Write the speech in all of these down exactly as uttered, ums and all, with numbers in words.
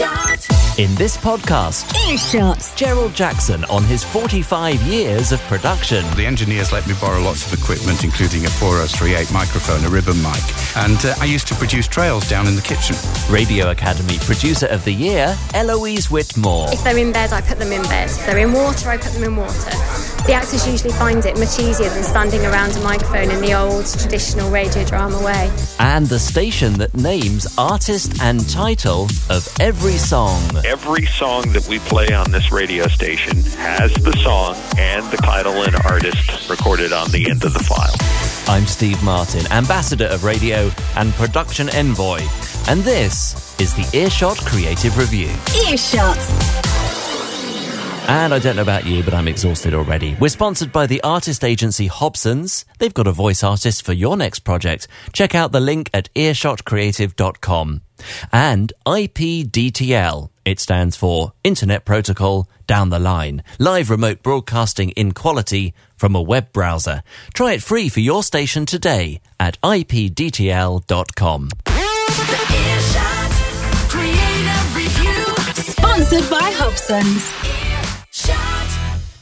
Earshot. In this podcast, Earshot, Gerald Jackson on his forty-five years of production. The engineers let me borrow lots of equipment, including a four oh three eight microphone, a ribbon mic, and uh, I used to produce trails down in the kitchen. Radio Academy Producer of the Year, Eloise Whitmore. If they're in bed, I put them in bed. If they're in water, I put them in water. The actors usually find it much easier than standing around a microphone in the old traditional radio drama way. And the station that names artist and title of every song. Every song that we play on this radio station has the song and the title and artist recorded on the end of the file. I'm Steve Martin, Ambassador of Radio and Production Envoy, and this is the Earshot Creative Review. Earshot. And I don't know about you, but I'm exhausted already. We're sponsored by the artist agency Hobsons. They've got a voice artist for your next project. Check out the link at earshot creative dot com. And I P D T L. It stands for Internet Protocol Down the Line. Live remote broadcasting in quality from a web browser. Try it free for your station today at i p d t l dot com. The Earshot Creative Review. Sponsored by Hobsons.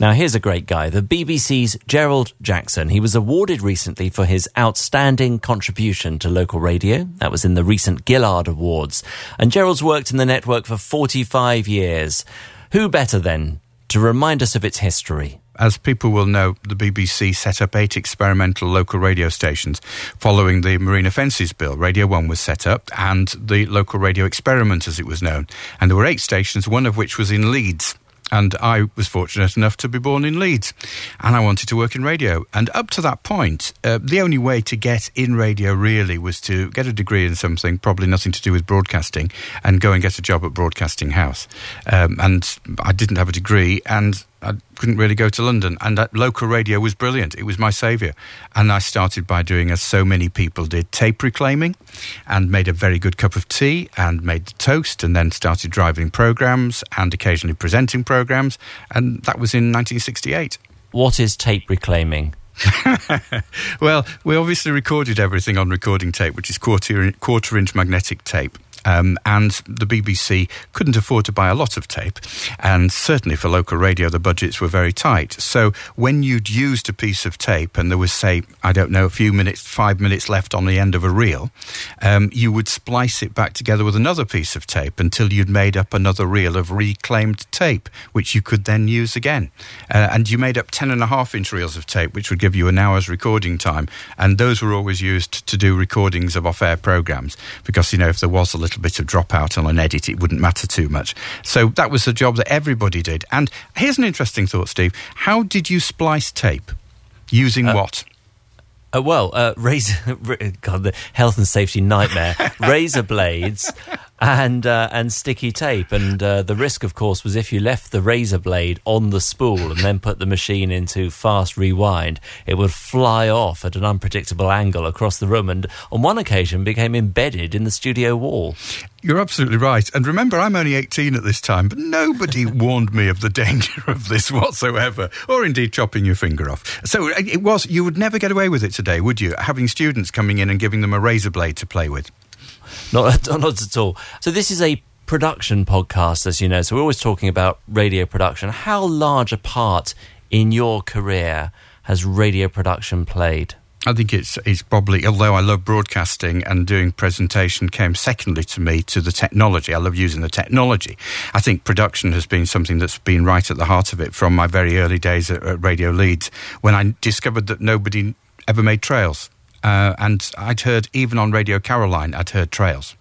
Now, here's a great guy, the B B C's Gerald Jackson. He was awarded recently for his outstanding contribution to local radio. That was in the recent Gillard Awards. And Gerald's worked in the network for forty-five years. Who better then to remind us of its history? As people will know, the B B C set up eight experimental local radio stations following the Marine Offences Bill. Radio one was set up and the local radio experiment, as it was known. And there were eight stations, one of which was in Leeds. And I was fortunate enough to be born in Leeds, and I wanted to work in radio. And up to that point, uh, the only way to get in radio really was to get a degree in something, probably nothing to do with broadcasting, and go and get a job at Broadcasting House. Um, and I didn't have a degree, and I couldn't really go to London, and that local radio was brilliant. It was my saviour. And I started by doing, as so many people did, tape reclaiming, and made a very good cup of tea and made the toast, and then started driving programmes and occasionally presenting programmes, and that was in nineteen sixty-eight. What is tape reclaiming? Well, we obviously recorded everything on recording tape, which is quarter, quarter inch magnetic tape. Um, and the B B C couldn't afford to buy a lot of tape, and certainly for local radio the budgets were very tight. So when you'd used a piece of tape and there was, say, I don't know, a few minutes, five minutes left on the end of a reel, um, you would splice it back together with another piece of tape until you'd made up another reel of reclaimed tape, which you could then use again. Uh, and you made up ten and a half inch reels of tape, which would give you an hour's recording time, and those were always used to do recordings of off-air programmes, because, you know, if there was a little bit of dropout on an edit, it wouldn't matter too much. So that was a job that everybody did. And here's an interesting thought, Steve. How did you splice tape? Using uh, what? Uh, well, uh, razor... God, the health and safety nightmare. Razor blades and uh, and sticky tape. And uh, the risk, of course, was if you left the razor blade on the spool and then put the machine into fast rewind, it would fly off at an unpredictable angle across the room, and on one occasion became embedded in the studio wall. You're absolutely right. And remember, I'm only eighteen at this time, but nobody warned me of the danger of this whatsoever, or indeed chopping your finger off. So it was, you would never get away with it today, would you? Having students coming in and giving them a razor blade to play with. Not, not at all. So this is a production podcast, as you know, so we're always talking about radio production. How large a part in your career has radio production played? I think it's, it's probably, although I love broadcasting and doing presentation came secondly to me to the technology. I love using the technology. I think production has been something that's been right at the heart of it from my very early days at, at Radio Leeds, when I discovered that nobody ever made trails. Uh, and I'd heard, even on Radio Caroline, I'd heard trails.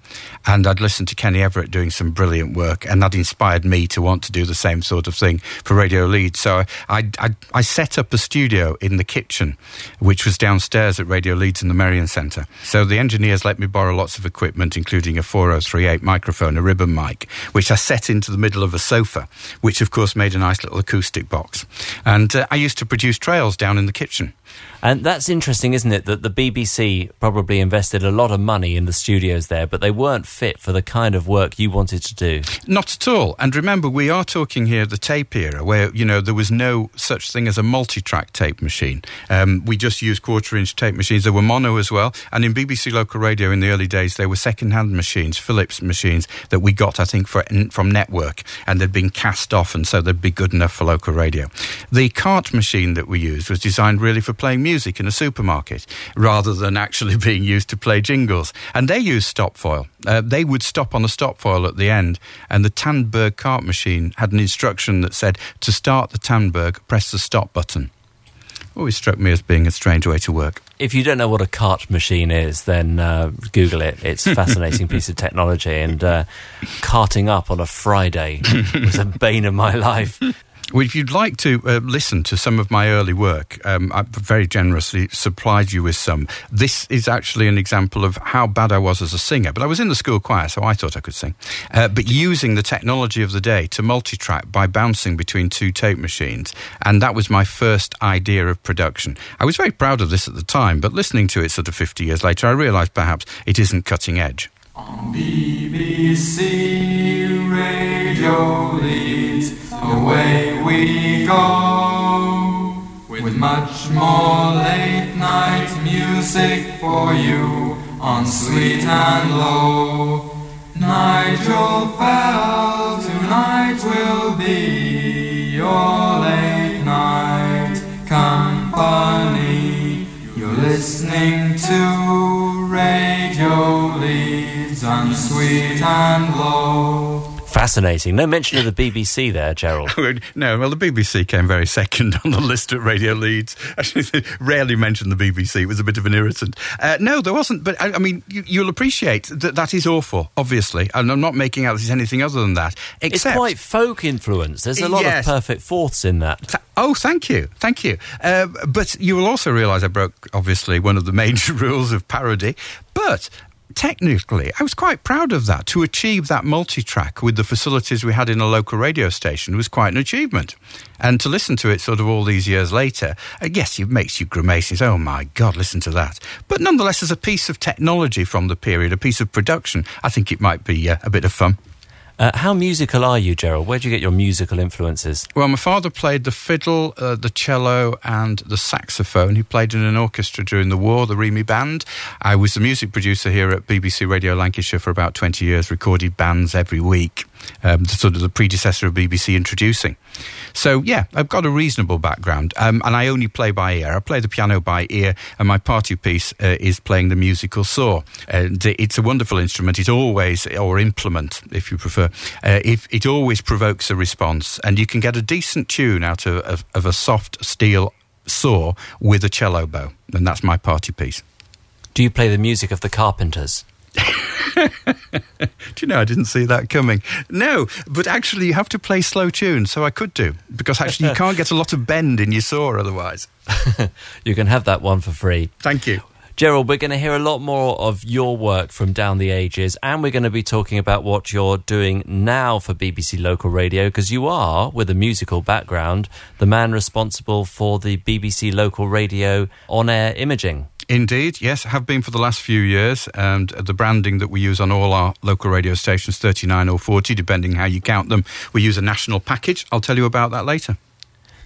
And I'd listened to Kenny Everett doing some brilliant work, and that inspired me to want to do the same sort of thing for Radio Leeds. So I, I, I set up a studio in the kitchen, which was downstairs at Radio Leeds in the Merrion Centre. So the engineers let me borrow lots of equipment, including a four oh three eight microphone, a ribbon mic, which I set into the middle of a sofa, which of course made a nice little acoustic box. And uh, I used to produce trails down in the kitchen. And that's interesting, isn't it, that the B B C probably invested a lot of money in the studios there, but they weren't fit for the kind of work you wanted to do. Not at all. And remember, we are talking here the tape era, where, you know, there was no such thing as a multi-track tape machine. Um, we just used quarter-inch tape machines. There were mono as well. And in B B C Local Radio in the early days, there were second-hand machines, Philips machines, that we got, I think, for, from Network. And they'd been cast off, and so they'd be good enough for local radio. The cart machine that we used was designed really for playing music. music in a supermarket rather than actually being used to play jingles. And they used stop foil. Uh, they would stop on a stop foil at the end, and the Tandberg cart machine had an instruction that said, to start the Tandberg, press the stop button. Always struck me as being a strange way to work. If you don't know what a cart machine is, then uh, Google it. It's a fascinating piece of technology, and uh, carting up on a Friday was a bane of my life. Well, if you'd like to uh, listen to some of my early work, um, I very generously supplied you with some. This is actually an example of how bad I was as a singer, but I was in the school choir, so I thought I could sing. Uh, but using the technology of the day to multitrack by bouncing between two tape machines, and that was my first idea of production. I was very proud of this at the time, but listening to it sort of fifty years later, I realised perhaps it isn't cutting edge. On B B C Radio Leeds, away we go, with much more late night music for you, on sweet and low. Nigel Fell, tonight will be your late night company. You're listening to Radio Leeds, and sweet and low. Fascinating. No mention of the B B C there, Gerald. No, well, the B B C came very second on the list at Radio Leeds. Actually, they rarely mentioned the B B C. It was a bit of an irritant. Uh, no, there wasn't. But, I, I mean, you, you'll appreciate that that is awful, obviously. And I'm not making out this is anything other than that. Except, it's quite folk influence. There's a lot yes. of perfect fourths in that. Th- oh, thank you. Thank you. Uh, but you will also realise I broke, obviously, one of the major rules of parody. But technically, I was quite proud of that. To achieve that multi-track with the facilities we had in a local radio station was quite an achievement. And to listen to it sort of all these years later, uh, yes, it makes you grimace. Oh, my God, listen to that. But nonetheless, as a piece of technology from the period, a piece of production, I think it might be uh, a bit of fun. Uh, how musical are you, Gerald? Where do you get your musical influences? Well, my father played the fiddle, uh, the cello and the saxophone. He played in an orchestra during the war, the Remy Band. I was the music producer here at B B C Radio Lancashire for about twenty years, recorded bands every week, um, sort of the predecessor of B B C Introducing. So, yeah, I've got a reasonable background, um, and I only play by ear. I play the piano by ear, and my party piece uh, is playing the musical saw. And it's a wonderful instrument. It always, or implement, if you prefer, Uh, if it always provokes a response, and you can get a decent tune out of, of, of a soft steel saw with a cello bow, and that's my party piece. Do you play the music of the Carpenters? Do you know, I didn't see that coming. No, but actually you have to play slow tunes, so I could do, because actually you can't get a lot of bend in your saw otherwise. You can have that one for free. Thank you. Gerald, we're going to hear a lot more of your work from down the ages, and we're going to be talking about what you're doing now for B B C Local Radio, because you are, with a musical background, the man responsible for the B B C Local Radio on-air imaging. Indeed, yes, have been for the last few years, and the branding that we use on all our local radio stations, thirty-nine or forty, depending how you count them, we use a national package. I'll tell you about that later.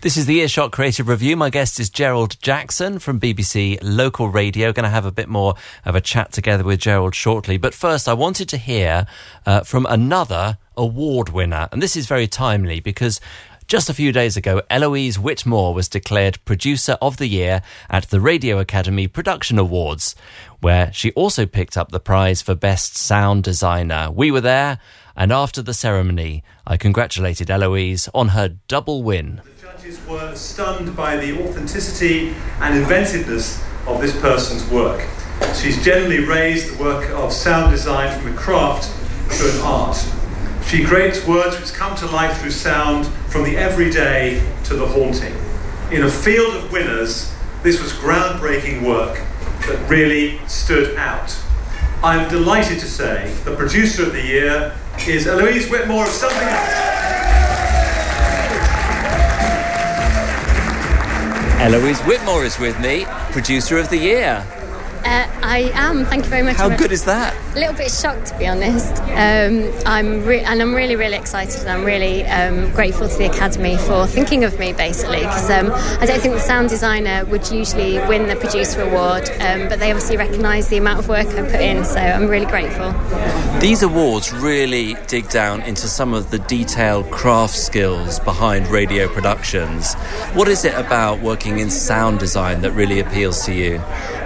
This is the Earshot Creative Review. My guest is Gerald Jackson from B B C Local Radio. Going to have a bit more of a chat together with Gerald shortly. But first, I wanted to hear uh, from another award winner. And this is very timely because just a few days ago, Eloise Whitmore was declared Producer of the Year at the Radio Academy Production Awards, where she also picked up the prize for Best Sound Designer. We were there, and after the ceremony, I congratulated Eloise on her double win. The judges were stunned by the authenticity and inventiveness of this person's work. She's generally raised the work of sound design from a craft to an art. She creates words which come to life through sound, from the everyday to the haunting. In a field of winners, this was groundbreaking work that really stood out. I'm delighted to say the Producer of the Year is Eloise Whitmore of Something Out. Eloise Whitmore is with me, Producer of the Year. Uh, I am, thank you very much. How good is that? A little bit shocked, to be honest. Um, I'm re- and I'm really, really excited, and I'm really um, grateful to the Academy for thinking of me, basically, because um, I don't think the sound designer would usually win the Producer Award, um, but they obviously recognise the amount of work I put in, so I'm really grateful. These awards really dig down into some of the detailed craft skills behind radio productions. What is it about working in sound design that really appeals to you?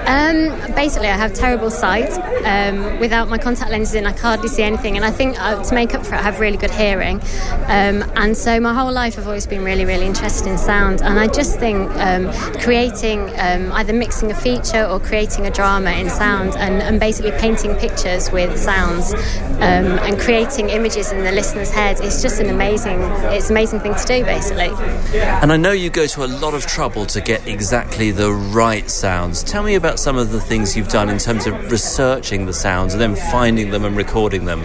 Um, basically, I have terrible sight. Um, without my contact lenses in, I can hardly see anything. And I think uh, to make up for it, I have really good hearing. Um, and so my whole life, I've always been really, really interested in sound. And I just think um, creating, um, either mixing a feature or creating a drama in sound, and, and basically painting pictures with sounds um, and creating images in the listener's head, is just an amazing, it's an amazing thing to do, basically. And I know you go to a lot of trouble to get exactly the right sounds. Tell me about some of the things you've done in terms of researching the sounds and then finding them and recording them.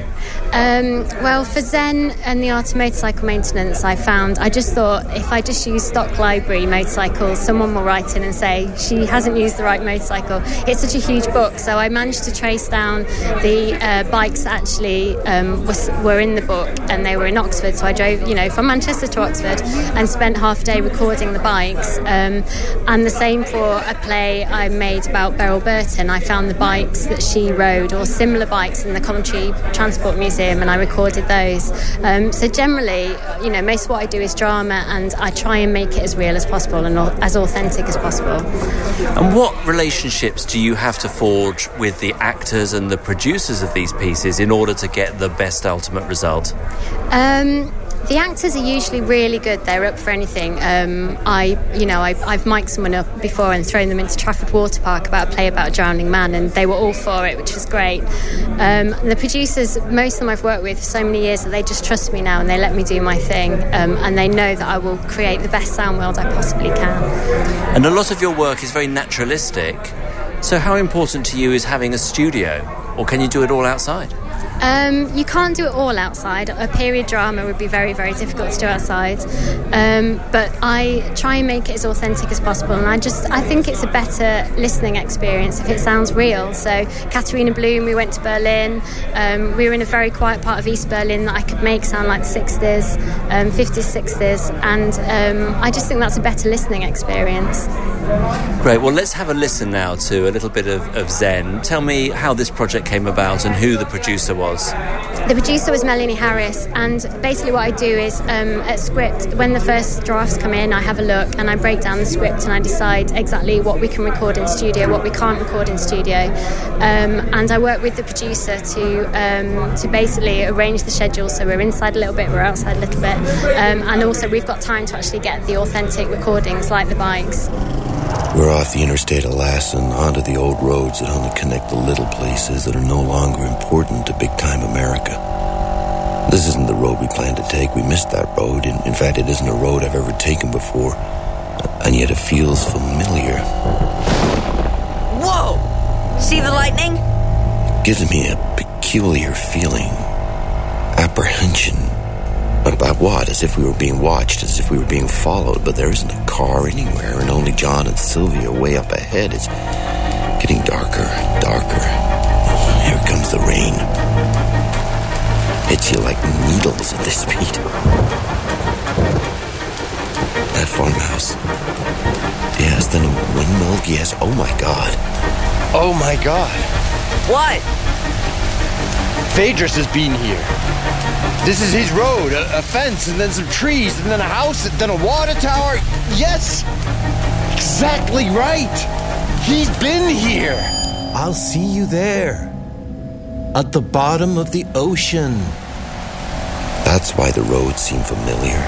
Um, well, for Zen and the Art of Motorcycle Maintenance, I found, I just thought, if I just use stock library motorcycles, someone will write in and say, she hasn't used the right motorcycle. It's such a huge book, so I managed to trace down the uh, bikes that actually um, was, were in the book, and they were in Oxford, so I drove, you know, from Manchester to Oxford and spent half a day recording the bikes. Um, and the same for a play I made about Beryl Burton. I found the bikes that she rode, or similar bikes, in the Coventry Transport Museum, and I recorded those. Um, so generally, you know, most of what I do is drama, and I try and make it as real as possible and as authentic as possible. And what relationships do you have to forge with the actors and the producers of these pieces in order to get the best ultimate result? Um... The actors are usually really good. They're up for anything. Um, I, you know, I, I've mic'd someone up before and thrown them into Trafford Water Park about a play about a drowning man, and they were all for it, which was great. Um, and the producers, most of them I've worked with for so many years, that they just trust me now and they let me do my thing, um, and they know that I will create the best sound world I possibly can. And a lot of your work is very naturalistic. So how important to you is having a studio, or can you do it all outside? Um, you can't do it all outside. A period drama would be very, very difficult to do outside. Um, but I try and make it as authentic as possible. And I just, I think it's a better listening experience if it sounds real. So Katharina Bloom, we went to Berlin. Um, we were in a very quiet part of East Berlin that I could make sound like the sixties, um, fifties, sixties. And um, I just think that's a better listening experience. Great. Well, let's have a listen now to a little bit of, of Zen. Tell me how this project came about and who the producer was. Was. The producer was Melanie Harris, and basically what I do is um, at script, when the first drafts come in, I have a look and I break down the script and I decide exactly what we can record in studio, what we can't record in studio, um, and I work with the producer to um, to basically arrange the schedule, so we're inside a little bit, we're outside a little bit, um, and also we've got time to actually get the authentic recordings like the bikes. We're off the interstate Alasan, onto the old roads that only connect the little places that are no longer important to big-time America. This isn't the road we planned to take. We missed that road. In, in fact, it isn't a road I've ever taken before. And yet it feels familiar. Whoa! See the lightning? It gives me a peculiar feeling. Apprehension. About what? As if we were being watched, as if we were being followed, but there isn't a car anywhere, and only John and Sylvia way up ahead. It's getting darker, darker. Here comes the rain. Hits you like needles at this speed. That farmhouse. Yes, then a windmill, yes. Oh my God. Oh my God. What? Phaedrus has been here. This is his road, a, a fence, and then some trees, and then a house, and then a water tower. Yes, exactly right. He's been here. I'll see you there, at the bottom of the ocean. That's why the roads seem familiar.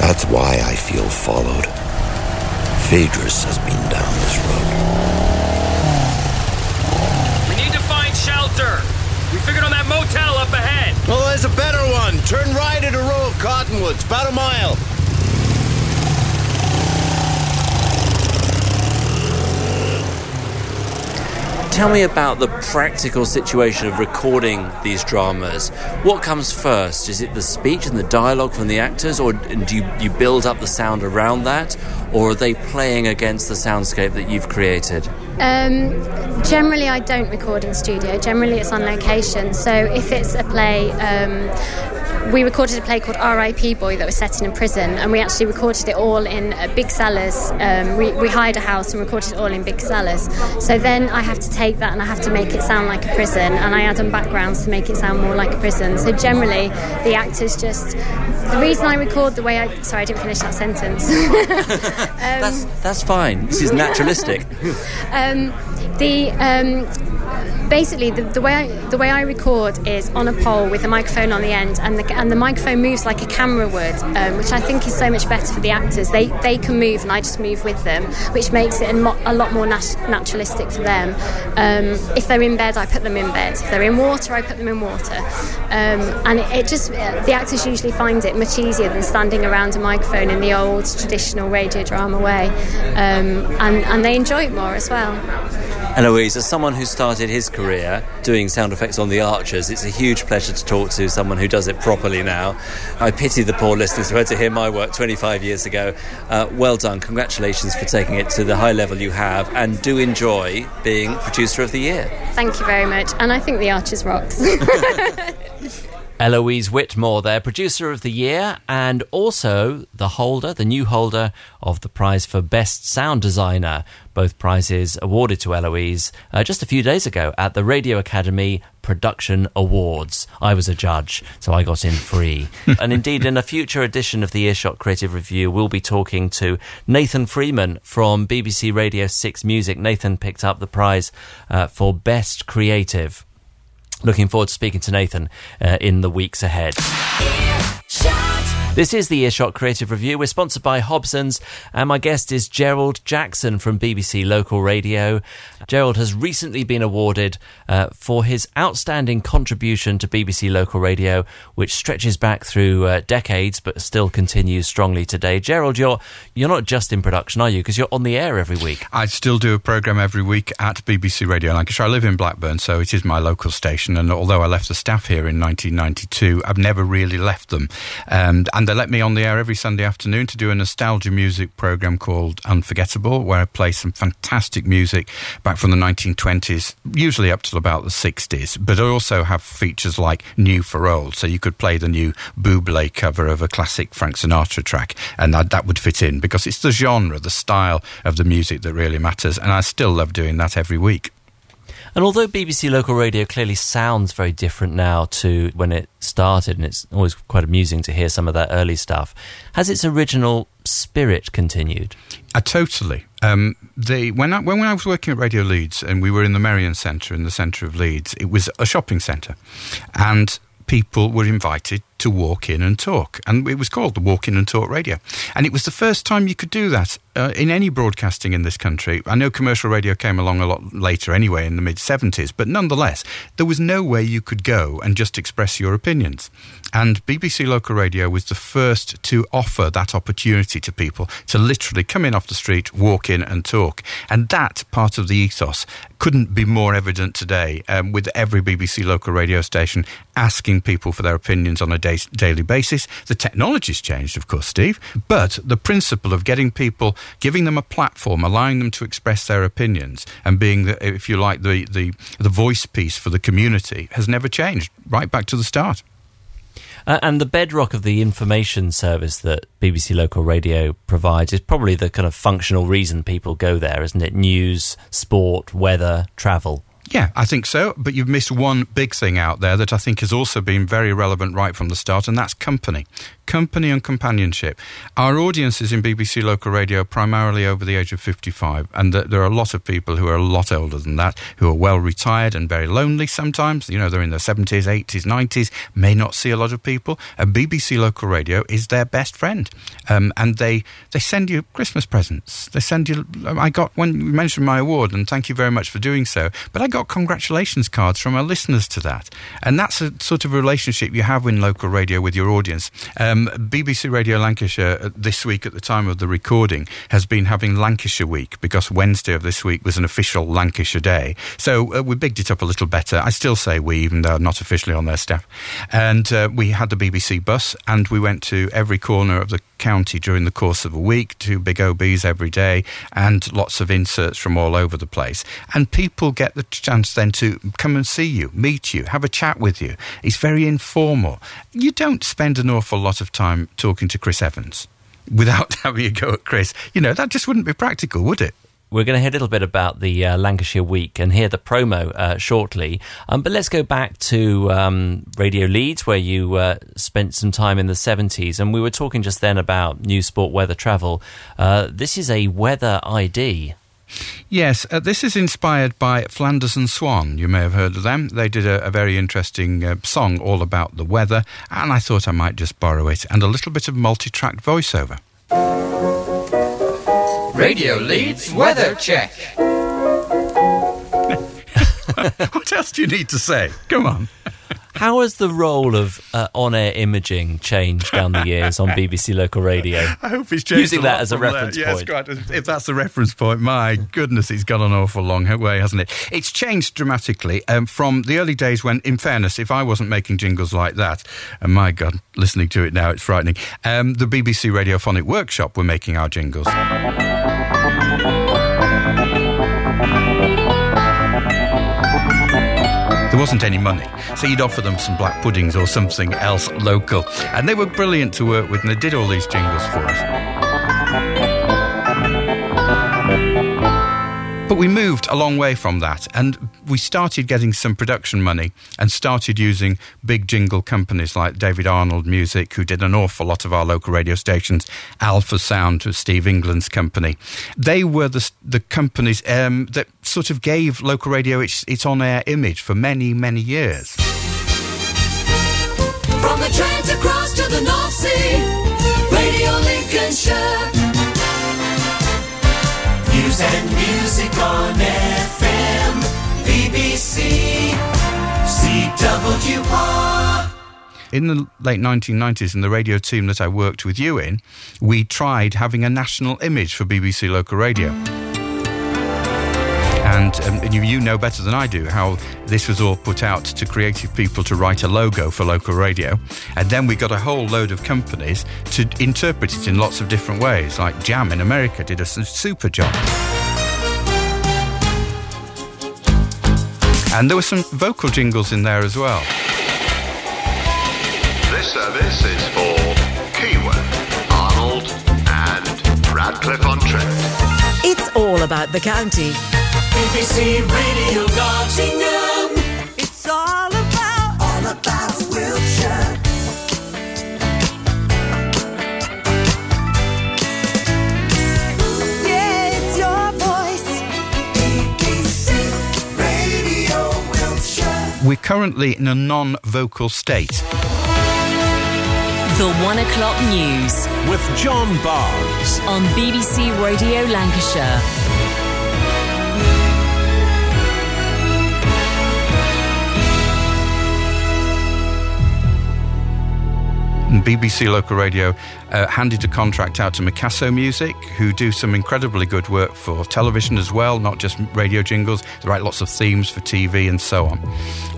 That's why I feel followed. Phaedrus has been down this road. We need to find shelter. We figured on that motel up ahead. Well, there's a better one. Turn right at a row of cottonwoods, about a mile. tell me about the practical situation of recording these dramas. What comes first? Is it the speech and the dialogue from the actors, or do you, you build up the sound around that, or are they playing against the soundscape that you've created? Um, generally, I don't record in studio. Generally, it's on location. So if it's a play... Um, we recorded a play called R I P Boy that was set in a prison, and we actually recorded it all in uh, Big Saller's. Um, we, we hired a house and recorded it all in Big Saller's. So then I have to take that and I have to make it sound like a prison, and I add on backgrounds to make it sound more like a prison. So generally, the actors just... The reason I record the way I... Sorry, I didn't finish that sentence. um, that's, that's fine. This is naturalistic. um, the... Um, Basically, the, the way I, the way I record is on a pole with a microphone on the end, and the and the microphone moves like a camera would, um, which I think is so much better for the actors. They they can move, and I just move with them, which makes it a, mo- a lot more nat- naturalistic for them. Um, if they're in bed, I put them in bed. If they're in water, I put them in water. Um, and it, it just the actors usually find it much easier than standing around a microphone in the old traditional radio drama way, um, and and they enjoy it more as well. Eloise, as someone who started his career doing sound effects on The Archers, it's a huge pleasure to talk to someone who does it properly now. I pity the poor listeners who had to hear my work twenty-five years ago. Uh, well done. Congratulations for taking it to the high level you have, and do enjoy being Producer of the Year. Thank you very much. And I think The Archers rocks. Eloise Whitmore there, Producer of the Year, and also the holder, the new holder of the prize for Best Sound Designer. Both prizes awarded to Eloise uh, just a few days ago at the Radio Academy Production Awards. I was a judge, so I got in free. And indeed, in a future edition of the Earshot Creative Review, we'll be talking to Nathan Freeman from B B C Radio six Music. Nathan picked up the prize uh, for Best Creative. Looking forward to speaking to Nathan uh, in the weeks ahead. Earshot. This is the Earshot Creative Review. We're sponsored by Hobsons, and my guest is Gerald Jackson from B B C Local Radio. Gerald has recently been awarded uh, for his outstanding contribution to B B C Local Radio, which stretches back through uh, decades but still continues strongly today. Gerald, you're you're not just in production, are you? Because you're on the air every week. I still do a programme every week at B B C Radio Lancashire. I live in Blackburn, so it is my local station. And although I left the staff here in nineteen ninety-two, I've never really left them. Um, and they let me on the air every Sunday afternoon to do a nostalgia music programme called Unforgettable, where I play some fantastic music back from the nineteen twenties, usually up till about the sixties. But I also have features like New for Old, so you could play the new Bublé cover of a classic Frank Sinatra track, and that, that would fit in, because it's the genre, the style of the music that really matters. And I still love doing that every week. And although B B C Local Radio clearly sounds very different now to when it started, and it's always quite amusing to hear some of that early stuff, has its original spirit continued? Uh, totally. Um, they, when, I, when I was working at Radio Leeds, and we were in the Merrion Centre, in the centre of Leeds, it was a shopping centre, and people were invited to walk in and talk. And it was called the Walk In and Talk Radio. And it was the first time you could do that uh, in any broadcasting in this country. I know commercial radio came along a lot later anyway, in the mid-seventies, but nonetheless, there was no way you could go and just express your opinions. And B B C Local Radio was the first to offer that opportunity to people to literally come in off the street, walk in and talk. And that part of the ethos couldn't be more evident today, um, with every B B C Local Radio station asking people for their opinions on a da- daily basis. The technology's changed, of course, Steve, but the principle of getting people, giving them a platform, allowing them to express their opinions and being, the, if you like, the, the, the voice piece for the community has never changed, right back to the start. Uh, and the bedrock of the information service that B B C Local Radio provides is probably the kind of functional reason people go there, isn't it? News, sport, weather, travel. Yeah, I think so. But you've missed one big thing out there that I think has also been very relevant right from the start, and that's company. Company and companionship. Our audiences in B B C Local Radio are primarily over the age of fifty-five, and th- there are a lot of people who are a lot older than that, who are well retired and very lonely sometimes. You know, they're in their seventies, eighties, nineties, may not see a lot of people. And B B C Local Radio is their best friend. Um, and they, they send you Christmas presents. They send you... I got... When you mentioned my award, and thank you very much for doing so, but I got got congratulations cards from our listeners to that. And that's a sort of relationship you have in local radio with your audience. Um, B B C Radio Lancashire this week, at the time of the recording, has been having Lancashire Week, because Wednesday of this week was an official Lancashire Day. So uh, we bigged it up a little better. I still say we, even though I'm not officially on their staff. And uh, we had the B B C bus, and we went to every corner of the county during the course of a week, two big O Bs every day, and lots of inserts from all over the place. And people get the chance then to come and see you, meet you, have a chat with you. It's very informal. You don't spend an awful lot of time talking to Chris Evans without having a go at Chris. You know, that just wouldn't be practical, would it? We're going to hear a little bit about the uh, Lancashire Week and hear the promo uh, shortly. Um, but let's go back to um, Radio Leeds, where you uh, spent some time in the seventies. And we were talking just then about news, sport, weather, travel. Uh, this is a weather I D. Yes, uh, this is inspired by Flanders and Swan. You may have heard of them. They did a, a very interesting uh, song all about the weather. And I thought I might just borrow it and a little bit of multi-track voiceover. Radio Leeds Weather Check. What else do you need to say? Come on. How has the role of uh, on-air imaging changed down the years on B B C Local Radio? I hope it's changed. Using that as a reference there. Point. Yes, quite. If that's the reference point, my goodness, it's gone an awful long way, hasn't it? It's changed dramatically um, from the early days when, in fairness, if I wasn't making jingles like that, and my God, listening to it now, it's frightening, um, the B B C Radiophonic Workshop were making our jingles. There wasn't any money, so you'd offer them some black puddings or something else local. And they were brilliant to work with, and they did all these jingles for us. But we moved a long way from that, and we started getting some production money and started using big jingle companies like David Arnold Music, who did an awful lot of our local radio stations, Alpha Sound, Steve England's company. They were the, the companies um, that sort of gave local radio its, its on-air image for many, many years. From the Trent across to the North Sea, Radio Lincolnshire. News and music on F M, B B C, C W R. In the late nineteen nineties, in the radio team that I worked with you in, we tried having a national image for B B C Local Radio. And um, you, you know better than I do how this was all put out to creative people to write a logo for local radio. And then we got a whole load of companies to interpret it in lots of different ways, like Jam in America did a super job. And there were some vocal jingles in there as well. This service is for Keyworth, Arnold and Radcliffe-on-Trent. It's all about the county. B B C Radio Nottingham. It's all about, all about Wiltshire. Yeah, it's your voice. B B C Radio Wiltshire. We're currently in a non-vocal state. The One O'Clock News. With John Barnes. On B B C Radio Lancashire. B B C Local Radio uh, handed a contract out to Macasso Music, who do some incredibly good work for television as well, not just radio jingles. They write lots of themes for T V and so on.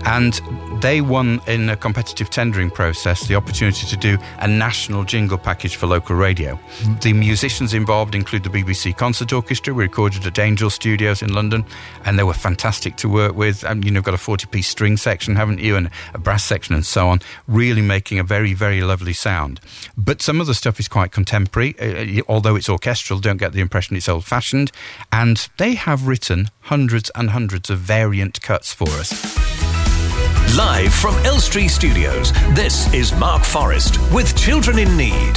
And they won, in a competitive tendering process, the opportunity to do a national jingle package for local radio. The musicians involved include the B B C Concert Orchestra. We recorded at Angel Studios in London, and they were fantastic to work with. And, you know, got a forty-piece string section, haven't you, and a brass section and so on, really making a very, very lovely sound. But some of the stuff is quite contemporary, uh, although it's orchestral. Don't get the impression it's old-fashioned. And they have written hundreds and hundreds of variant cuts for us. Live from Elstree Studios, this is Mark Forrest with Children in Need.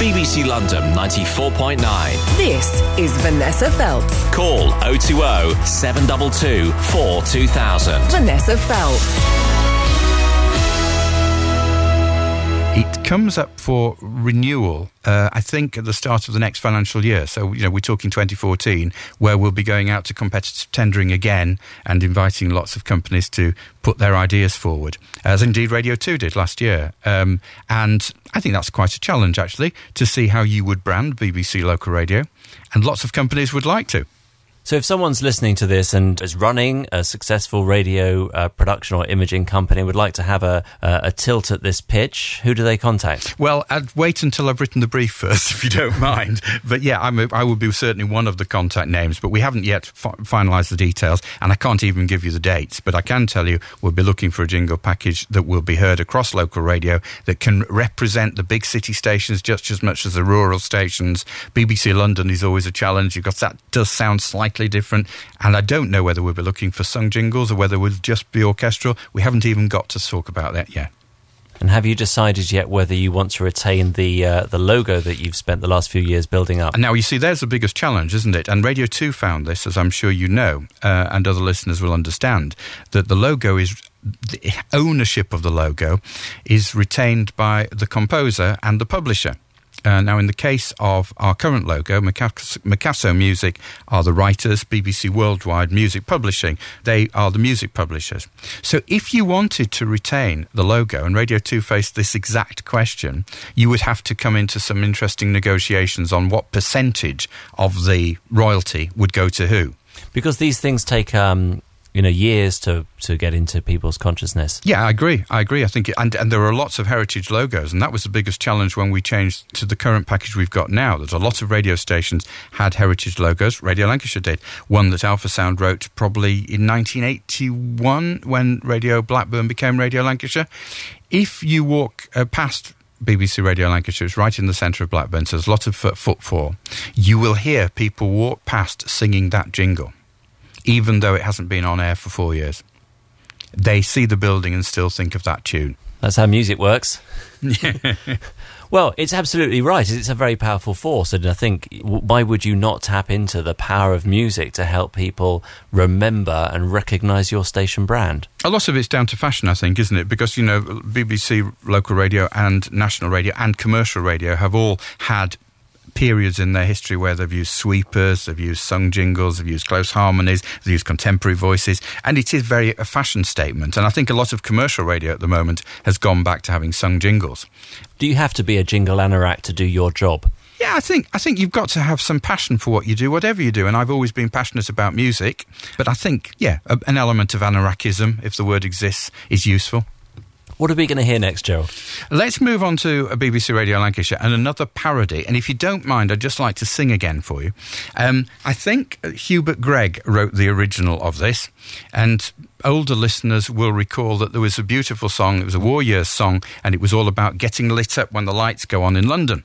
B B C London ninety-four point nine. This is Vanessa Feltz. Call oh two oh, seven two two, four two thousand. Vanessa Feltz. It comes up for renewal, uh, I think, at the start of the next financial year. So, you know, we're talking twenty fourteen, where we'll be going out to competitive tendering again and inviting lots of companies to put their ideas forward, as indeed Radio two did last year. Um, and I think that's quite a challenge, actually, to see how you would brand B B C Local Radio. And lots of companies would like to. So if someone's listening to this and is running a successful radio uh, production or imaging company, would like to have a, a, a tilt at this pitch, who do they contact? Well, I'd wait until I've written the brief first, if you don't mind. But yeah, I'm a, I would be certainly one of the contact names, but we haven't yet f- finalised the details, and I can't even give you the dates. But I can tell you we'll be looking for a jingle package that will be heard across local radio that can represent the big city stations just as much as the rural stations. B B C London is always a challenge, because that does sound slightly different, and I don't know whether we'll be looking for sung jingles or whether we'll just be orchestral. We haven't even got to talk about that yet. And have you decided yet whether you want to retain the uh, the logo that you've spent the last few years building up? Now, you see, there's the biggest challenge, isn't it? And Radio two found this, as I'm sure you know, uh, and other listeners will understand, that the logo is... the ownership of the logo is retained by the composer and the publisher. Uh, now, in the case of our current logo, Macasso, Macasso Music are the writers, B B C Worldwide Music Publishing. They are the music publishers. So if you wanted to retain the logo, and Radio two faced this exact question, you would have to come into some interesting negotiations on what percentage of the royalty would go to who. Because these things take... Um you know, years to, to get into people's consciousness. Yeah, I agree. I agree. I think, it, and, and there are lots of heritage logos, and that was the biggest challenge when we changed to the current package we've got now. There's a lot of radio stations had heritage logos. Radio Lancashire did. One that Alpha Sound wrote probably in nineteen eighty-one when Radio Blackburn became Radio Lancashire. If you walk uh, past B B C Radio Lancashire, it's right in the centre of Blackburn, so there's a lot of footfall. You will hear people walk past singing that jingle, even though it hasn't been on air for four years. They see the building and still think of that tune. That's how music works. Well, it's absolutely right. It's a very powerful force, and I think, why would you not tap into the power of music to help people remember and recognise your station brand? A lot of it's down to fashion, I think, isn't it? Because, you know, B B C Local Radio and National Radio and Commercial Radio have all had periods in their history where they've used sweepers, they've used sung jingles, they've used close harmonies, they've used contemporary voices, and it is very a fashion statement. And I think a lot of commercial radio at the moment has gone back to having sung jingles. Do you have to be a jingle anorak to do your job? Yeah, I think I think you've got to have some passion for what you do, whatever you do. And I've always been passionate about music, but I think, yeah, a, an element of anorakism, if the word exists, is useful. What are we going to hear next, Gerald? Let's move on to a B B C Radio Lancashire and another parody. And if you don't mind, I'd just like to sing again for you. Um, I think Hubert Gregg wrote the original of this. And older listeners will recall that there was a beautiful song. It was a war years song, and it was all about getting lit up when the lights go on in London.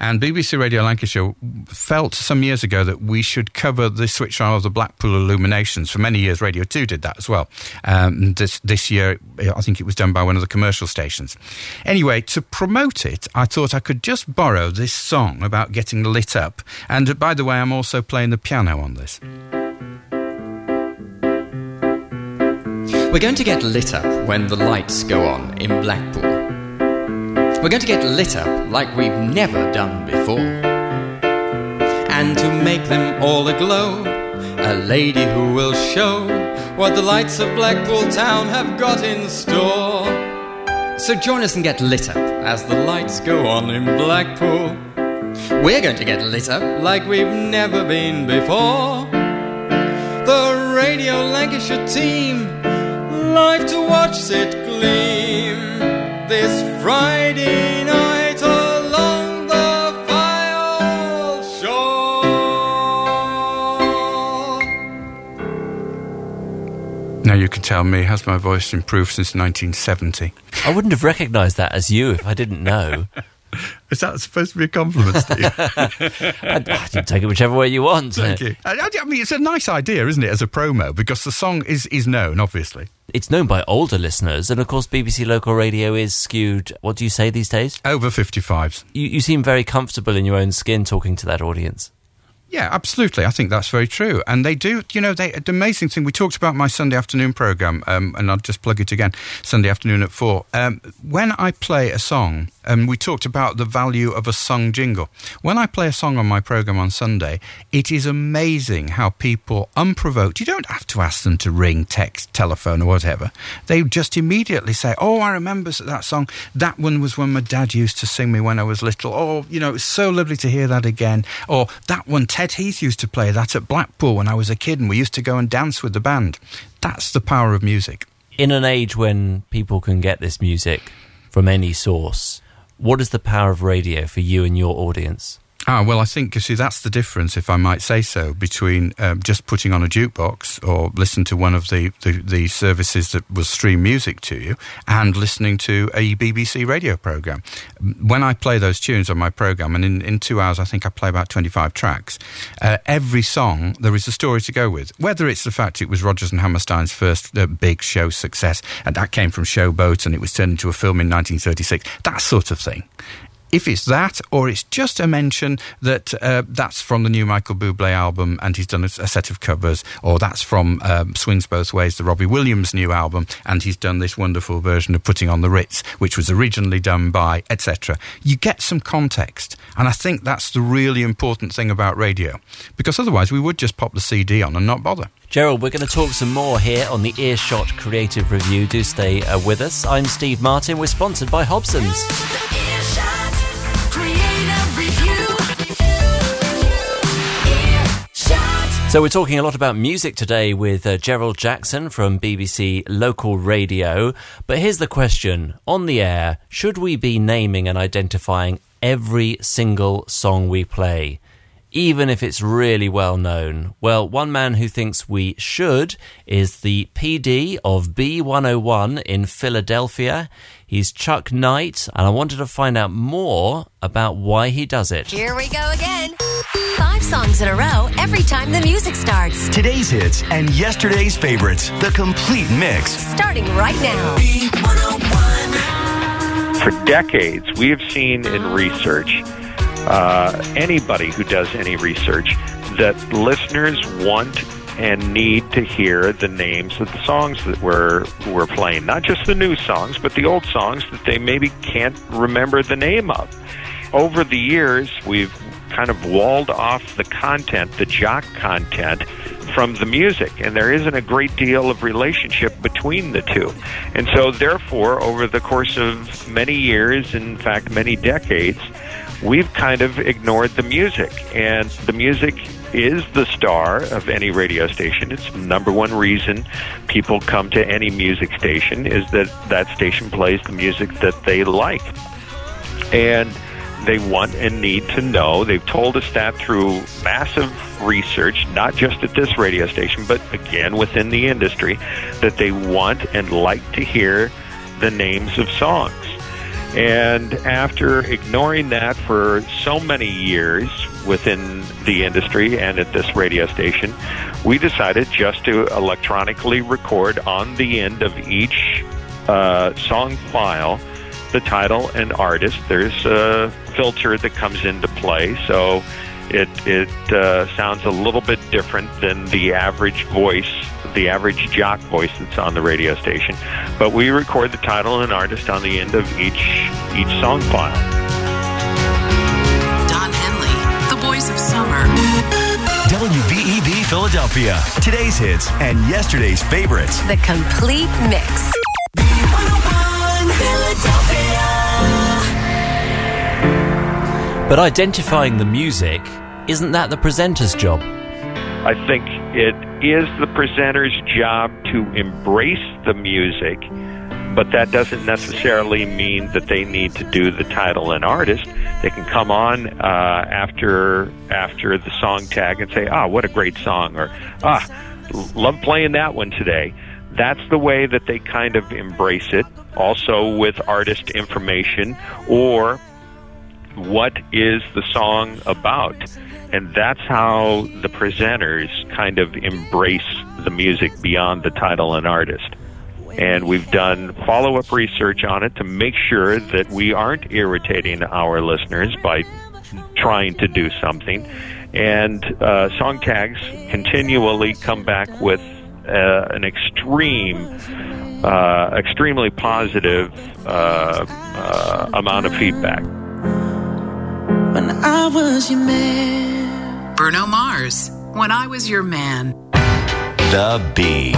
And B B C Radio Lancashire felt some years ago that we should cover the switch on of the Blackpool illuminations. For many years, Radio two did that as well. Um, this, this year, I think it was done by one of the commercial stations. Anyway, to promote it, I thought I could just borrow this song about getting lit up. And by the way, I'm also playing the piano on this. We're going to get lit up when the lights go on in Blackpool. We're going to get lit up like we've never done before. And to make them all aglow, a lady who will show what the lights of Blackpool town have got in store. So join us and get lit up as the lights go on in Blackpool. We're going to get lit up like we've never been before. The Radio Lancashire team, live to watch it gleam this Friday night along the Fylde shore. Now you can tell me, has my voice improved since nineteen seventy? I wouldn't have recognised that as you if I didn't know. Is that supposed to be a compliment, Steve? I, I can take it whichever way you want. Thank you. I, I mean, it's a nice idea, isn't it, as a promo, because the song is, is known, obviously. It's known by older listeners, and of course B B C Local Radio is skewed, what do you say these days? Over fifty-fives. You, you seem very comfortable in your own skin talking to that audience. Yeah, absolutely. I think that's very true. And they do, you know, they, the amazing thing, we talked about my Sunday afternoon programme, um, and I'll just plug it again, Sunday afternoon at four. Um, when I play a song, and um, we talked about the value of a song jingle. When I play a song on my programme on Sunday, it is amazing how people, unprovoked, you don't have to ask them to ring, text, telephone or whatever. They just immediately say, oh, I remember that song. That one was when my dad used to sing me when I was little. Oh, you know, it's so lovely to hear that again. Or that one, Ted Heath used to play that at Blackpool when I was a kid and we used to go and dance with the band. That's the power of music. In an age when people can get this music from any source, what is the power of radio for you and your audience? Ah, well, I think, you see, that's the difference, if I might say so, between um, just putting on a jukebox or listen to one of the, the, the services that will stream music to you and listening to a B B C radio programme. When I play those tunes on my programme, and in, in two hours I think I play about twenty-five tracks, uh, every song there is a story to go with. Whether it's the fact it was Rodgers and Hammerstein's first uh, big show success, and that came from Showboat and it was turned into a film in nineteen thirty-six, that sort of thing. If it's that, or it's just a mention that uh, that's from the new Michael Bublé album and he's done a, a set of covers, or that's from um, Swings Both Ways, the Robbie Williams new album, and he's done this wonderful version of Putting on the Ritz, which was originally done by, et cetera. You get some context, and I think that's the really important thing about radio, because otherwise we would just pop the C D on and not bother. Gerald, we're going to talk some more here on the Earshot Creative Review. Do stay uh, with us. I'm Steve Martin. We're sponsored by Hobsons. So we're talking a lot about music today with uh, Gerald Jackson from B B C Local Radio. But here's the question. On the air, should we be naming and identifying every single song we play, even if it's really well known? Well, one man who thinks we should is the P D of B one oh one in Philadelphia. He's Chuck Knight, and I wanted to find out more about why he does it. Here we go again. Five songs in a row every time the music starts. Today's hits and yesterday's favorites. The complete mix. Starting right now. B one oh one. For decades, we have seen in research Uh, anybody who does any research, that listeners want and need to hear the names of the songs that we're, we're playing. Not just the new songs, but the old songs that they maybe can't remember the name of. Over the years, we've kind of walled off the content, the jock content, from the music, and there isn't a great deal of relationship between the two. And so, therefore, over the course of many years, in fact, many decades, we've kind of ignored the music, and the music is the star of any radio station. It's the number one reason people come to any music station, is that that station plays the music that they like. And they want and need to know. They've told us that through massive research, not just at this radio station, but again within the industry, that they want and like to hear the names of songs. And after ignoring that for so many years within the industry and at this radio station, we decided just to electronically record on the end of each uh, song file the title and artist. There's a filter that comes into play, so it, it uh, sounds a little bit different than the average voice, the average jock voice that's on the radio station. But we record the title and artist on the end of each each song file. Don Henley, the voice of summer. W B E B Philadelphia. Today's hits and yesterday's favorites. The complete mix. B one oh one Philadelphia. But identifying the music, isn't that the presenter's job? I think it is the presenter's job to embrace the music, but that doesn't necessarily mean that they need to do the title and artist. They can come on uh, after after the song tag and say, ah, what a great song, or ah, love playing that one today. That's the way that they kind of embrace it. Also with artist information, or what is the song about? And that's how the presenters kind of embrace the music beyond the title and artist. And we've done follow-up research on it to make sure that we aren't irritating our listeners by trying to do something. And uh, song tags continually come back with uh, an extreme, uh, extremely positive uh, uh, amount of feedback. When I was your man. Bruno Mars, When I Was Your Man. The Bee.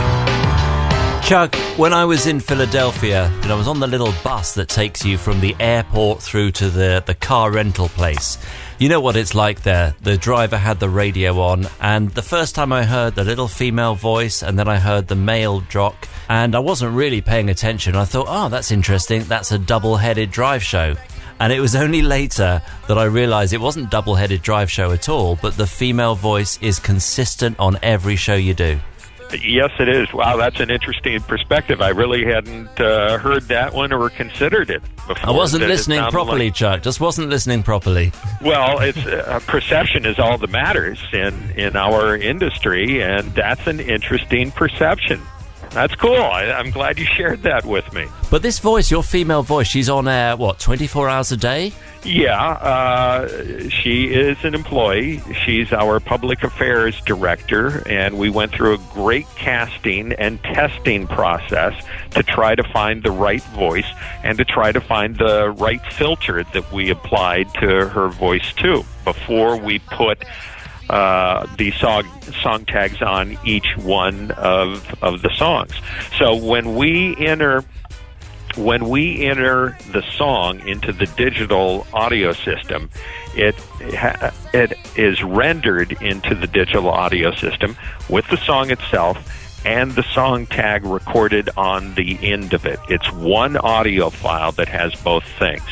Chuck, when I was in Philadelphia, and I was on the little bus that takes you from the airport through to the, the car rental place. You know what it's like there. The driver had the radio on, and the first time I heard the little female voice, and then I heard the male jock, and I wasn't really paying attention. I thought, oh, that's interesting. That's a double-headed drive show. And it was only later that I realised it wasn't double-headed drive show at all, but the female voice is consistent on every show you do. Yes, it is. Wow, that's an interesting perspective. I really hadn't uh, heard that one or considered it before. I wasn't that listening properly, like... Chuck. Just wasn't listening properly. Well, it's uh, perception is all that matters in, in our industry, and that's an interesting perception. That's cool. I, I'm glad you shared that with me. But this voice, your female voice, she's on air, what, twenty-four hours a day? Yeah. Uh, she is an employee. She's our public affairs director, and we went through a great casting and testing process to try to find the right voice and to try to find the right filter that we applied to her voice, too, before we put... Uh, the song, song tags on each one of of the songs. So when we enter when we enter the song into the digital audio system, it it is rendered into the digital audio system with the song itself and the song tag recorded on the end of it. It's one audio file that has both things.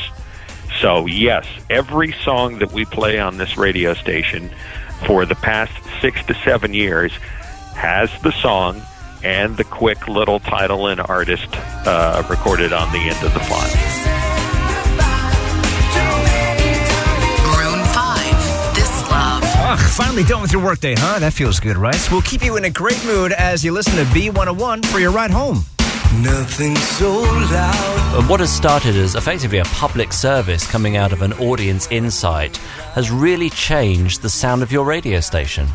So yes, every song that we play on this radio station for the past six to seven years has the song and the quick little title and artist uh, recorded on the end of the file. Maroon five, This Love. Ugh, finally done with your workday, huh? That feels good, right? So we'll keep you in a great mood as you listen to B one oh one for your ride home. Nothing so loud. What has started as effectively a public service coming out of an audience insight has really changed the sound of your radio station.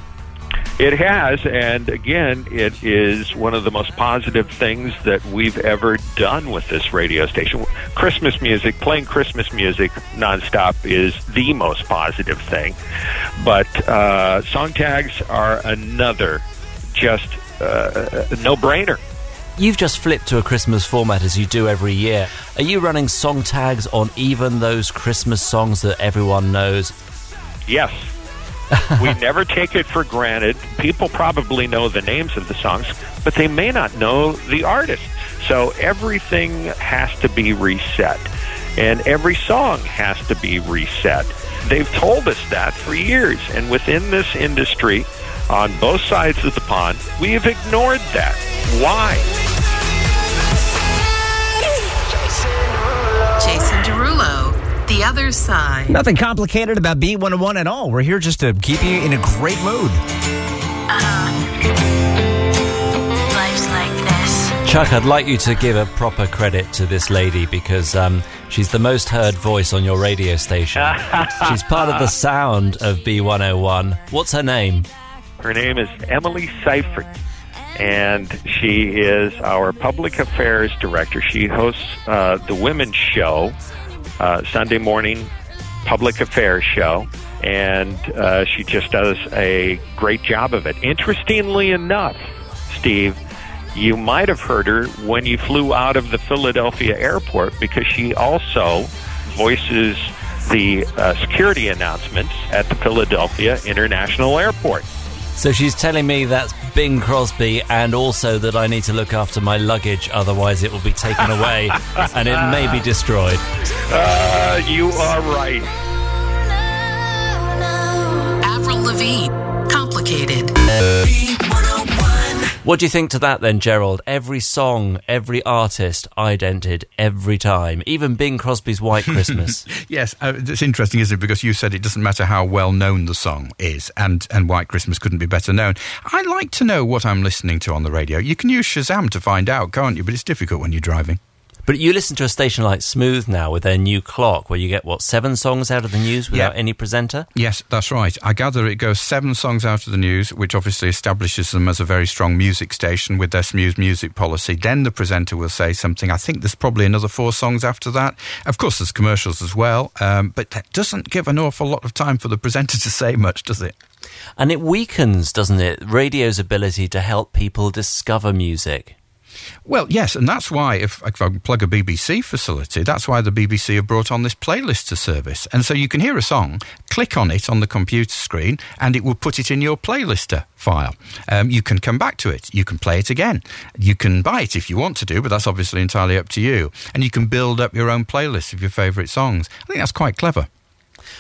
It has, and again, it is one of the most positive things that we've ever done with this radio station. Christmas music, playing Christmas music nonstop is the most positive thing, but uh, song tags are another just uh, no-brainer. You've just flipped to a Christmas format as you do every year. Are you running song tags on even those Christmas songs that everyone knows? Yes. We never take it for granted. People probably know the names of the songs, but they may not know the artist. So everything has to be reset, and every song has to be reset. They've told us that for years, and within this industry, on both sides of the pond, we have ignored that. Why? Jason Derulo, The Other Side. Nothing complicated about B one oh one at all. We're here just to keep you in a great mood. Uh, life's like this. Chuck, I'd like you to give a proper credit to this lady because um, she's the most heard voice on your radio station. She's part of the sound of B one oh one. What's her name? Her name is Emily Seifert, and she is our public affairs director. She hosts uh, the Women's Show, uh, Sunday morning public affairs show, and uh, she just does a great job of it. Interestingly enough, Steve, you might have heard her when you flew out of the Philadelphia airport because she also voices the uh, security announcements at the Philadelphia International Airport. So she's telling me that's Bing Crosby and also that I need to look after my luggage, otherwise it will be taken away and it may be destroyed. Uh, you are right. Avril Lavigne, Complicated. Uh, what do you think to that then, Gerald? Every song, every artist, identified every time. Even Bing Crosby's White Christmas. Yes, uh, it's interesting, isn't it? Because you said it doesn't matter how well known the song is, and, and White Christmas couldn't be better known. I like to know what I'm listening to on the radio. You can use Shazam to find out, can't you? But it's difficult when you're driving. But you listen to a station like Smooth now with their new clock where you get, what, seven songs out of the news without yeah. any presenter? Yes, that's right. I gather it goes seven songs out of the news, which obviously establishes them as a very strong music station with their Smooth music policy. Then the presenter will say something. I think there's probably another four songs after that. Of course, there's commercials as well, um, but that doesn't give an awful lot of time for the presenter to say much, does it? And it weakens, doesn't it, radio's ability to help people discover music? Well, yes, and that's why, if, if I plug a B B C facility, that's why the B B C have brought on this playlister service. And so you can hear a song, click on it on the computer screen, and it will put it in your playlister file. Um, you can come back to it. You can play it again. You can buy it if you want to do, but that's obviously entirely up to you. And you can build up your own playlist of your favourite songs. I think that's quite clever.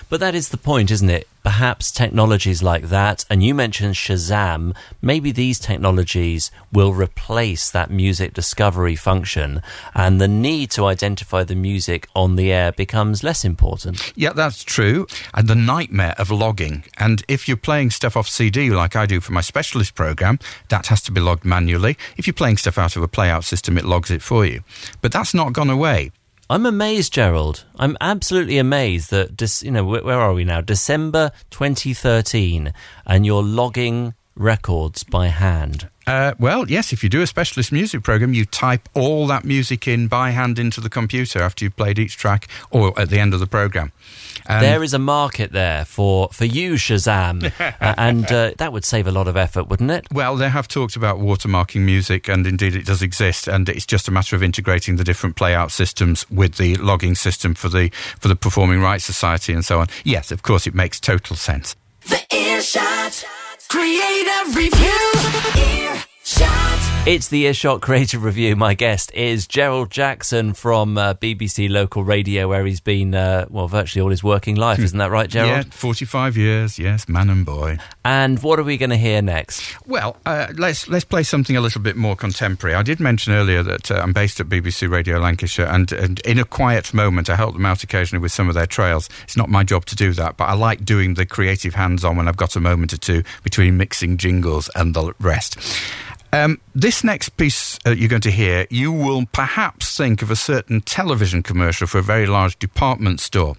But that is the point, isn't it? Perhaps technologies like that, and you mentioned Shazam, maybe these technologies will replace that music discovery function, and the need to identify the music on the air becomes less important. Yeah, that's true. And the nightmare of logging. And if you're playing stuff off C D like I do for my specialist programme, that has to be logged manually. If you're playing stuff out of a playout system, it logs it for you. But that's not gone away. I'm amazed, Gerald. I'm absolutely amazed that, you know, where are we now? December twenty thirteen, and you're logging records by hand. Uh, well, yes, if you do a specialist music programme, you type all that music in by hand into the computer after you've played each track or at the end of the programme. Um, there is a market there for, for you, Shazam, uh, and uh, that would save a lot of effort, wouldn't it? Well, they have talked about watermarking music, and indeed it does exist, and it's just a matter of integrating the different playout systems with the logging system for the for the Performing Rights Society and so on. Yes, of course, it makes total sense. The Earshot Creative Review. Earshot. It's the Earshot Creative Review. My guest is Gerald Jackson from uh, B B C Local Radio, where he's been, uh, well, virtually all his working life. Isn't that right, Gerald? Yeah, forty-five years, yes, man and boy. And what are we going to hear next? Well, uh, let's let's play something a little bit more contemporary. I did mention earlier that uh, I'm based at B B C Radio Lancashire, and, and in a quiet moment, I help them out occasionally with some of their trails. It's not my job to do that, but I like doing the creative hands-on when I've got a moment or two between mixing jingles and the rest. Um, this next piece uh, you're going to hear, you will perhaps think of a certain television commercial for a very large department store.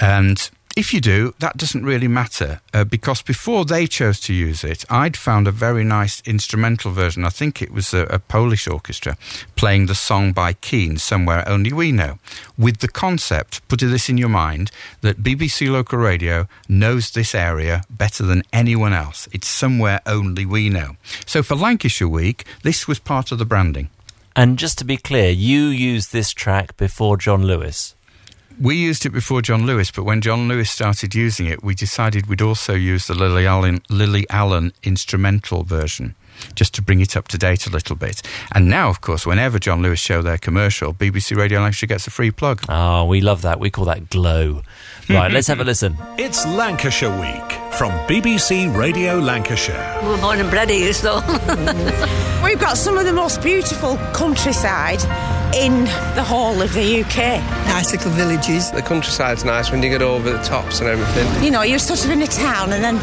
And if you do, that doesn't really matter, uh, because before they chose to use it, I'd found a very nice instrumental version. I think it was a, a Polish orchestra playing the song by Keane, Somewhere Only We Know, with the concept, put this in your mind, that B B C Local Radio knows this area better than anyone else. It's Somewhere Only We Know. So for Lancashire Week, this was part of the branding. And just to be clear, you used this track before John Lewis. We used it before John Lewis, but when John Lewis started using it, we decided we'd also use the Lily Allen, Lily Allen instrumental version, just to bring it up to date a little bit. And now, of course, whenever John Lewis show their commercial, B B C Radio Lancashire gets a free plug. Oh, we love that. We call that glow. Right, let's have a listen. It's Lancashire Week from B B C Radio Lancashire. We were born and bred here, so... We've got some of the most beautiful countryside in the whole of the U K. Nice little villages. The countryside's nice when you get over the tops and everything. You know, you're sort of in a town and then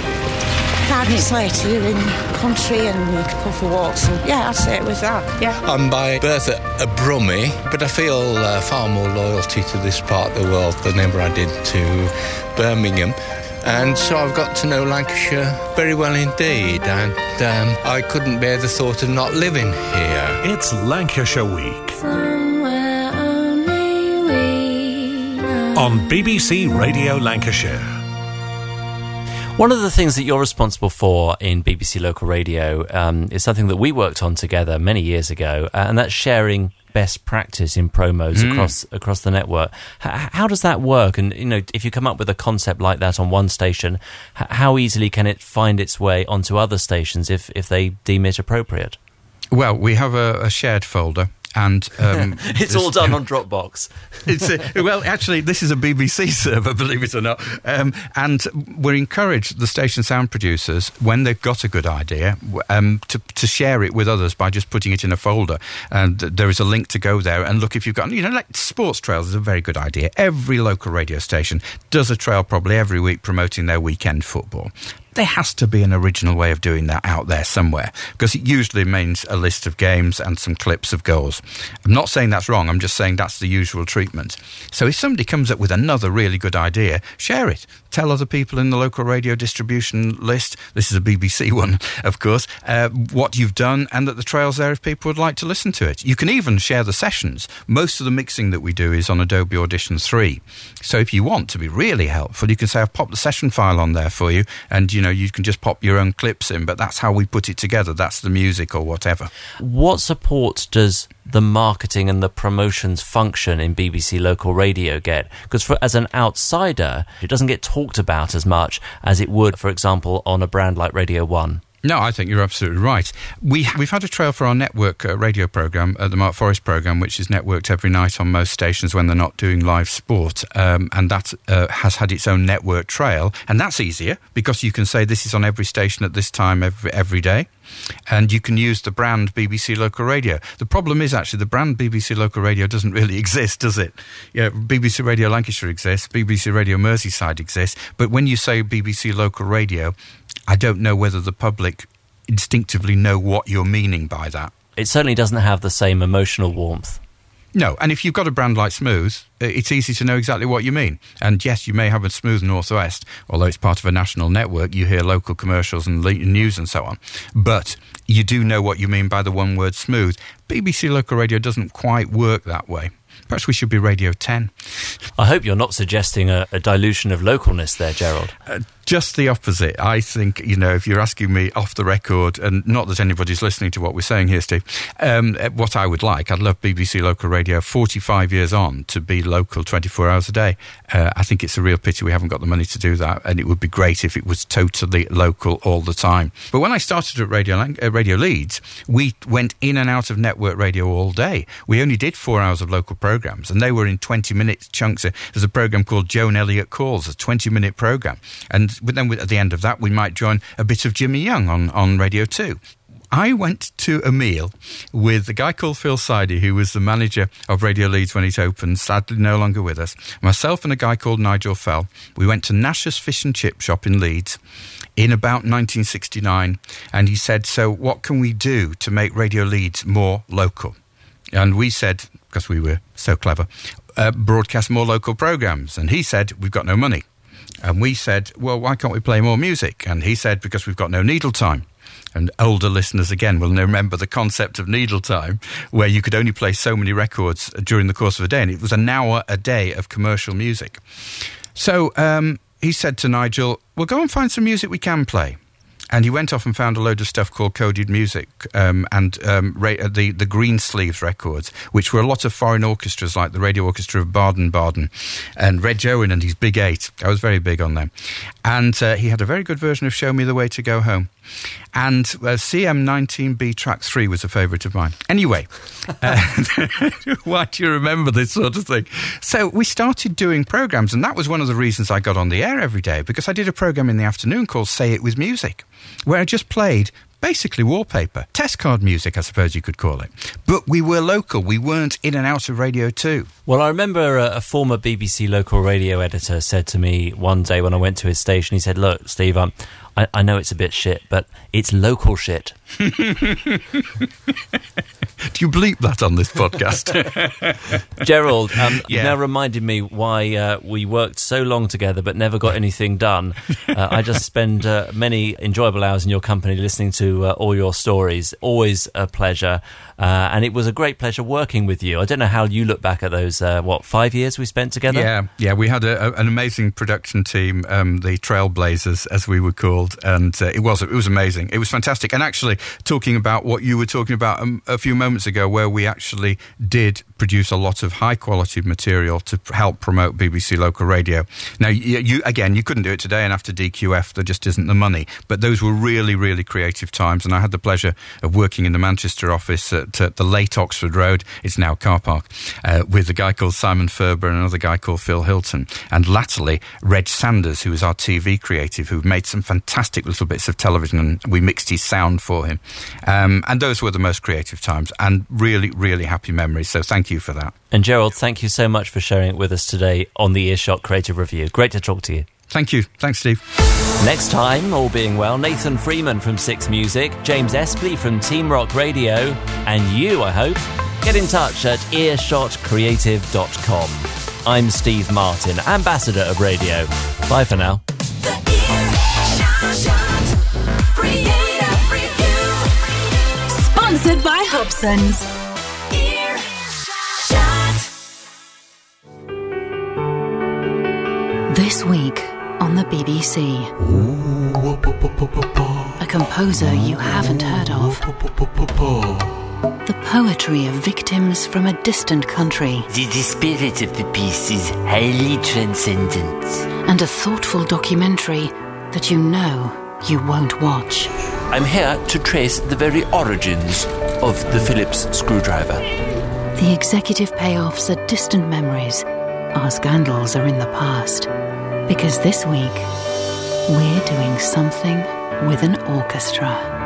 five minutes later you're in country and you can go for walks. And yeah, I'd say it was that, yeah. I'm by birth a, a Brummie, but I feel uh, far more loyalty to this part of the world than ever I did to Birmingham. And so I've got to know Lancashire very well indeed, and um, I couldn't bear the thought of not living here. It's Lancashire Week. Somewhere only we know. On B B C Radio Lancashire. One of the things that you're responsible for in B B C Local Radio um, is something that we worked on together many years ago, uh, and that's sharing best practice in promos mm. across across the network. H- how does that work? And, you know, if you come up with a concept like that on one station, h- how easily can it find its way onto other stations if, if they deem it appropriate? Well, we have a, a shared folder. And um, it's all done on Dropbox. it's a, well, actually, this is a B B C server, believe it or not. Um, and we're encouraged, the station sound producers, when they've got a good idea, um, to, to share it with others by just putting it in a folder. And there is a link to go there and look if you've got, you know, like sports trails is a very good idea. Every local radio station does a trail probably every week promoting their weekend football. there has to be an original way of doing that out there somewhere, because it usually means a list of games and some clips of goals. I'm not saying that's wrong, I'm just saying that's the usual treatment. So if somebody comes up with another really good idea, share it. Tell other people in the local radio distribution list, this is a B B C one, of course, uh, what you've done and that the trail's there if people would like to listen to it. You can even share the sessions. Most of the mixing that we do is on Adobe Audition three. So if you want to be really helpful, you can say, I've popped the session file on there for you, and, you know, you can just pop your own clips in, but that's how we put it together. That's the music or whatever. What support does the marketing and the promotions function in B B C Local Radio get? Because for, as an outsider, it doesn't get talked about as much as it would, for example, on a brand like Radio one. No, I think you're absolutely right. We, we've had a trail for our network uh, radio programme, uh, the Mark Forrest programme, which is networked every night on most stations when they're not doing live sport. Um, and that uh, has had its own network trail. And that's easier because you can say this is on every station at this time every, every day. And you can use the brand B B C Local Radio. The problem is actually the brand B B C Local Radio doesn't really exist, does it? Yeah, B B C Radio Lancashire exists, B B C Radio Merseyside exists. But when you say B B C Local Radio, I don't know whether the public instinctively know what you're meaning by that. It certainly doesn't have the same emotional warmth. No, and if you've got a brand like Smooth, it's easy to know exactly what you mean. And yes, you may have a Smooth Northwest, although it's part of a national network, you hear local commercials and news and so on. But you do know what you mean by the one word Smooth. B B C Local Radio doesn't quite work that way. Perhaps we should be Radio ten. I hope you're not suggesting a, a dilution of localness there, Gerald. Uh, just the opposite. I think, you know, if you're asking me off the record, and not that anybody's listening to what we're saying here, Steve, um, what I would like, I'd love B B C Local Radio forty-five years on to be local twenty-four hours a day. Uh, I think it's a real pity we haven't got the money to do that, and it would be great if it was totally local all the time. But when I started at Radio, uh, Radio Leeds, we went in and out of network radio all day. We only did four hours of local programmes, and they were in twenty-minute chunks. There's a programme called Joan Elliott Calls, a twenty-minute programme, and then at the end of that, we might join a bit of Jimmy Young on, on Radio two. I went to a meal with a guy called Phil Sidey, who was the manager of Radio Leeds when it opened, sadly no longer with us. Myself and a guy called Nigel Fell, we went to Nash's Fish and Chip Shop in Leeds in about nineteen sixty-nine, and he said, so what can we do to make Radio Leeds more local? And we said, because we were so clever, uh, broadcast more local programmes. And he said, we've got no money. And we said, well, why can't we play more music? And he said, because we've got no needle time. And older listeners, again, will remember the concept of needle time, where you could only play so many records during the course of a day. And it was an hour a day of commercial music. So um, he said to Nigel, well, go and find some music we can play. And he went off and found a load of stuff called Coded Music um, and um, ra- the, the Green Sleeves records, which were a lot of foreign orchestras like the Radio Orchestra of Baden-Baden and Red Owen and his Big Eight. I was very big on them. And uh, he had a very good version of Show Me the Way to Go Home. And uh, C M nineteen B track three was a favourite of mine. Anyway, uh, why do you remember this sort of thing? So we started doing programmes, and that was one of the reasons I got on the air every day, because I did a programme in the afternoon called Say It With Music, where I just played basically wallpaper, test card music, I suppose you could call it. But we were local. We weren't in and out of Radio two. Well, I remember a, a former B B C Local Radio editor said to me one day when I went to his station, he said, look, Steve, I'm... I, I know it's a bit shit, but it's local shit. Do you bleep that on this podcast? Gerald, um, yeah. You've now reminded me why uh, we worked so long together but never got anything done. Uh, I just spend uh, many enjoyable hours in your company listening to uh, all your stories. Always a pleasure. Uh, and it was a great pleasure working with you. I don't know how you look back at those, uh, what, five years we spent together? Yeah, yeah. We had a, a, an amazing production team, um, the Trailblazers, as we were called. And uh, it was it was amazing. It was fantastic. And actually, talking about what you were talking about um, a few moments ago, where we actually did produce a lot of high quality material to p- help promote B B C Local Radio. Now, you, you again, you couldn't do it today, and after D Q F, there just isn't the money. But those were really, really creative times. And I had the pleasure of working in the Manchester office at, at the late Oxford Road, it's now car park, uh, with a guy called Simon Ferber and another guy called Phil Hilton, and latterly Reg Sanders, who was our T V creative, who made some fantastic. fantastic little bits of television, and we mixed his sound for him. Um, and those were the most creative times, and really, really happy memories. So thank you for that. And Gerald, thank you so much for sharing it with us today on the Earshot Creative Review. Great to talk to you. Thank you. Thanks, Steve. Next time, all being well, Nathan Freeman from Six Music, James Espley from Team Rock Radio, and you, I hope. Get in touch at earshot creative dot com. I'm Steve Martin, ambassador of radio. Bye for now. Sponsored by Hobsons. This week on the B B C, a composer you haven't heard of, the poetry of victims from a distant country, the, the spirit of the piece is highly transcendent, and a thoughtful documentary that you know you won't watch. I'm here to trace the very origins of the Philips screwdriver. The executive payoffs are distant memories. Our scandals are in the past. Because this week, we're doing something with an orchestra.